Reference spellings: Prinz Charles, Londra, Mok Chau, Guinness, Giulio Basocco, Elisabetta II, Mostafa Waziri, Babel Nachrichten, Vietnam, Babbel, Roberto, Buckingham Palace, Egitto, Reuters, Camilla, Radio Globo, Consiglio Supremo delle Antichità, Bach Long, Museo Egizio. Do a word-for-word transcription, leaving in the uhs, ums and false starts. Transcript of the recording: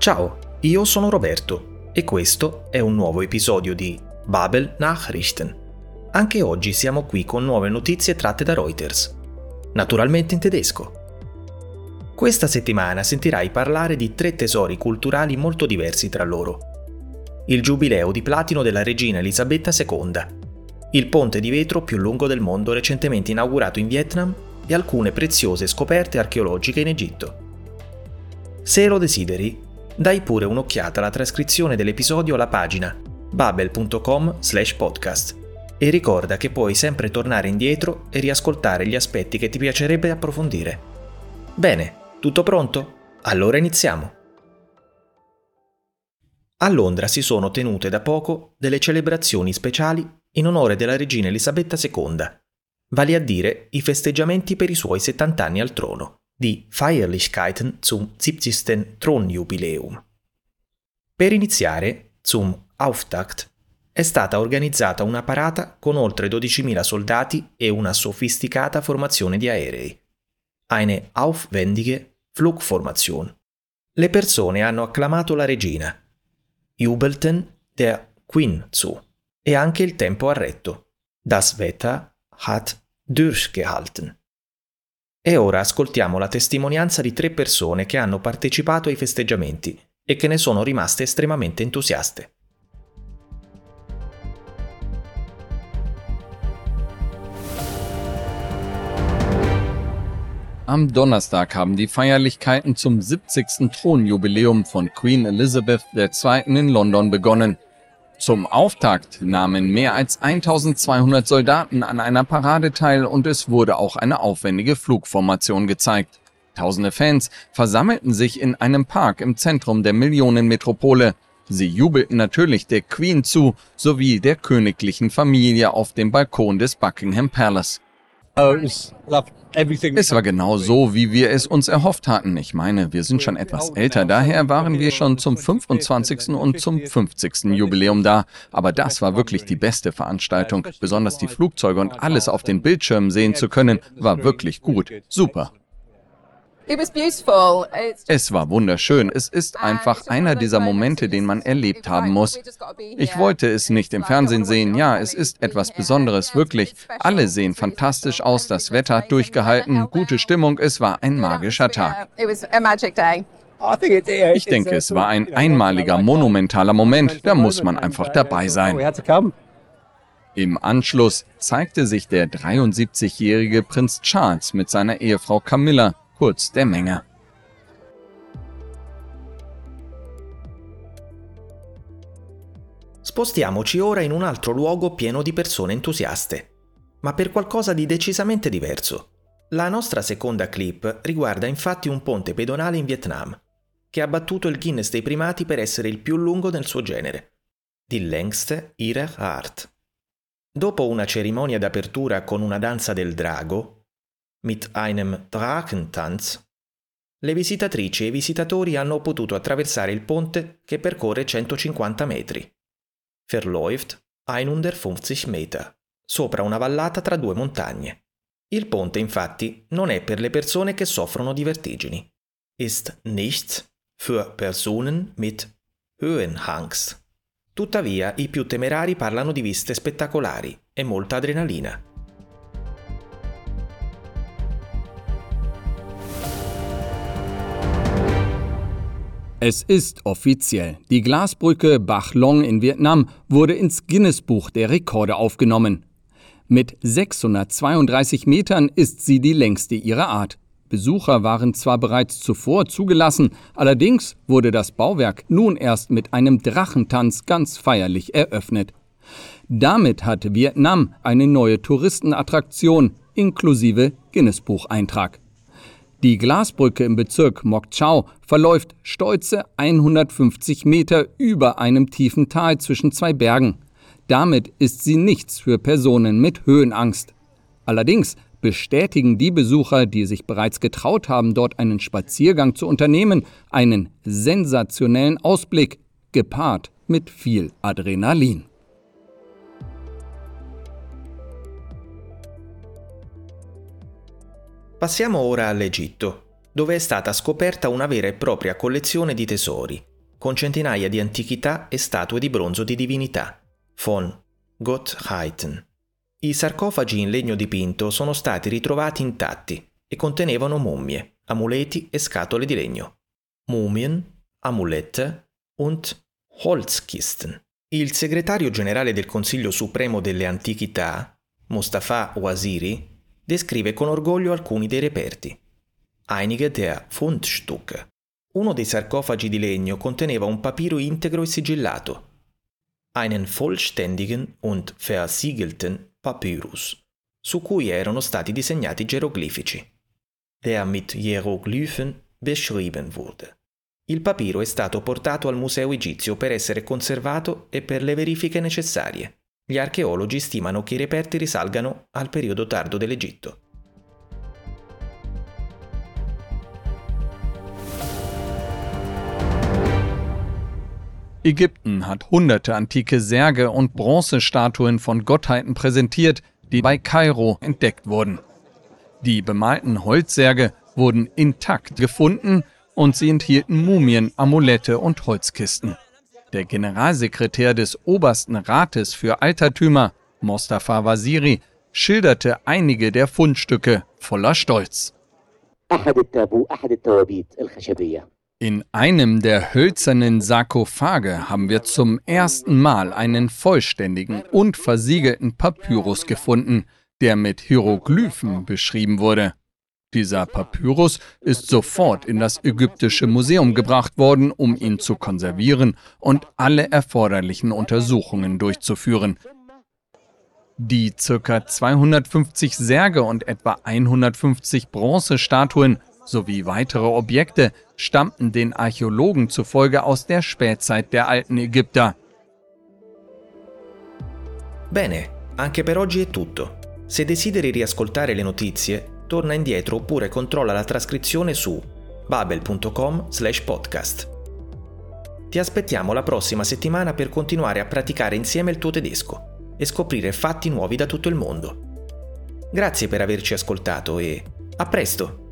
Ciao, io sono Roberto e questo è un nuovo episodio di Babel Nachrichten. Anche oggi siamo qui con nuove notizie tratte da Reuters, naturalmente in tedesco. Questa settimana sentirai parlare di tre tesori culturali molto diversi tra loro. Il giubileo di platino della regina Elisabetta seconda, il ponte di vetro più lungo del mondo recentemente inaugurato in Vietnam e alcune preziose scoperte archeologiche in Egitto. Se lo desideri, dai pure un'occhiata alla trascrizione dell'episodio alla pagina babbel punto com slash podcast e ricorda che puoi sempre tornare indietro e riascoltare gli aspetti che ti piacerebbe approfondire. Bene, tutto pronto? Allora iniziamo! A Londra si sono tenute da poco delle celebrazioni speciali in onore della regina Elisabetta seconda, vale a dire i festeggiamenti per i suoi settanta anni al trono, di Feierlichkeiten zum siebzigsten Thronjubiläum. Per iniziare, zum Auftakt, è stata organizzata una parata con oltre dodicimila soldati e una sofisticata formazione di aerei. Eine aufwendige Flugformation. Le persone hanno acclamato la regina, jubelten der Queen zu. E anche il tempo ha retto. Das Wetter hat durchgehalten. E ora ascoltiamo la testimonianza di tre persone che hanno partecipato ai festeggiamenti e che ne sono rimaste estremamente entusiaste. Am Donnerstag haben die Feierlichkeiten zum siebzigsten Thronjubiläum von Queen Elizabeth der Zweiten in London begonnen. Zum Auftakt nahmen mehr als eintausendzweihundert Soldaten an einer Parade teil und es wurde auch eine aufwendige Flugformation gezeigt. Tausende Fans versammelten sich in einem Park im Zentrum der Millionenmetropole. Sie jubelten natürlich der Queen zu, sowie der königlichen Familie auf dem Balkon des Buckingham Palace. Es war genau so, wie wir es uns erhofft hatten. Ich meine, wir sind schon etwas älter, daher waren wir schon zum fünfundzwanzigsten und zum fünfzigsten Jubiläum da. Aber das war wirklich die beste Veranstaltung. Besonders die Flugzeuge und alles auf den Bildschirmen sehen zu können, war wirklich gut. Super. Es war wunderschön. Es ist einfach einer dieser Momente, den man erlebt haben muss. Ich wollte es nicht im Fernsehen sehen. Ja, es ist etwas Besonderes, wirklich. Alle sehen fantastisch aus. Das Wetter hat durchgehalten. Gute Stimmung. Es war ein magischer Tag. Ich denke, es war ein einmaliger, monumentaler Moment. Da muss man einfach dabei sein. Im Anschluss zeigte sich der dreiundsiebzigjährige Prinz Charles mit seiner Ehefrau Camilla. Kurz der Menge. Spostiamoci ora in un altro luogo pieno di persone entusiaste, ma per qualcosa di decisamente diverso. La nostra seconda clip riguarda infatti un ponte pedonale in Vietnam, che ha battuto il Guinness dei primati per essere il più lungo nel suo genere, die längste ihrer Art. Dopo una cerimonia d'apertura con una danza del drago, mit einem Drakentanz, le visitatrici e i visitatori hanno potuto attraversare il ponte che percorre centocinquanta metri, verläuft hundertfünfzig Meter, sopra una vallata tra due montagne. Il ponte, infatti, non è per le persone che soffrono di vertigini. Ist nichts für Personen mit Höhenangst. Tuttavia, i più temerari parlano di viste spettacolari e molta adrenalina. Es ist offiziell. Die Glasbrücke Bach Long in Vietnam wurde ins Guinness-Buch der Rekorde aufgenommen. Mit sechshundertzweiunddreißig Metern ist sie die längste ihrer Art. Besucher waren zwar bereits zuvor zugelassen, allerdings wurde das Bauwerk nun erst mit einem Drachentanz ganz feierlich eröffnet. Damit hat Vietnam eine neue Touristenattraktion inklusive Guinness-Bucheintrag. Die Glasbrücke im Bezirk Mok Chau verläuft stolze hundertfünfzig Meter über einem tiefen Tal zwischen zwei Bergen. Damit ist sie nichts für Personen mit Höhenangst. Allerdings bestätigen die Besucher, die sich bereits getraut haben, dort einen Spaziergang zu unternehmen, einen sensationellen Ausblick, gepaart mit viel Adrenalin. Passiamo ora all'Egitto, dove è stata scoperta una vera e propria collezione di tesori, con centinaia di antichità e statue di bronzo di divinità. Von Gottheiten. I sarcofagi in legno dipinto sono stati ritrovati intatti e contenevano mummie, amuleti e scatole di legno. Mumien, amulette und Holzkisten. Il segretario generale del Consiglio Supremo delle Antichità, Mostafa Waziri, descrive con orgoglio alcuni dei reperti. Einige der Fundstücke. Uno dei sarcofagi di legno conteneva un papiro integro e sigillato. Einen vollständigen und versiegelten Papyrus, su cui erano stati disegnati geroglifici, der mit Hieroglyphen beschrieben wurde. Il papiro è stato portato al Museo Egizio per essere conservato e per le verifiche necessarie. Gli archeologi stimano che i reperti risalgano al periodo tardo dell'Egitto. Ägypten hat hunderte antike Särge und Bronzestatuen von Gottheiten präsentiert, die bei Kairo entdeckt wurden. Die bemalten Holzsärge wurden intakt gefunden und sie enthielten Mumien, Amulette und Holzkisten. Der Generalsekretär des Obersten Rates für Altertümer, Mostafa Waziri, schilderte einige der Fundstücke voller Stolz. In einem der hölzernen Sarkophage haben wir zum ersten Mal einen vollständigen und versiegelten Papyrus gefunden, der mit Hieroglyphen beschrieben wurde. Dieser Papyrus ist sofort in das ägyptische Museum gebracht worden, um ihn zu konservieren und alle erforderlichen Untersuchungen durchzuführen. Die ca. zweihundertfünfzig Särge und etwa hundertfünfzig Bronzestatuen sowie weitere Objekte stammten den Archäologen zufolge aus der Spätzeit der alten Ägypter. Bene, anche per oggi è tutto. Se desideri riascoltare le notizie, torna indietro oppure controlla la trascrizione su babbel punto com slash podcast. Ti aspettiamo la prossima settimana per continuare a praticare insieme il tuo tedesco e scoprire fatti nuovi da tutto il mondo. Grazie per averci ascoltato e a presto!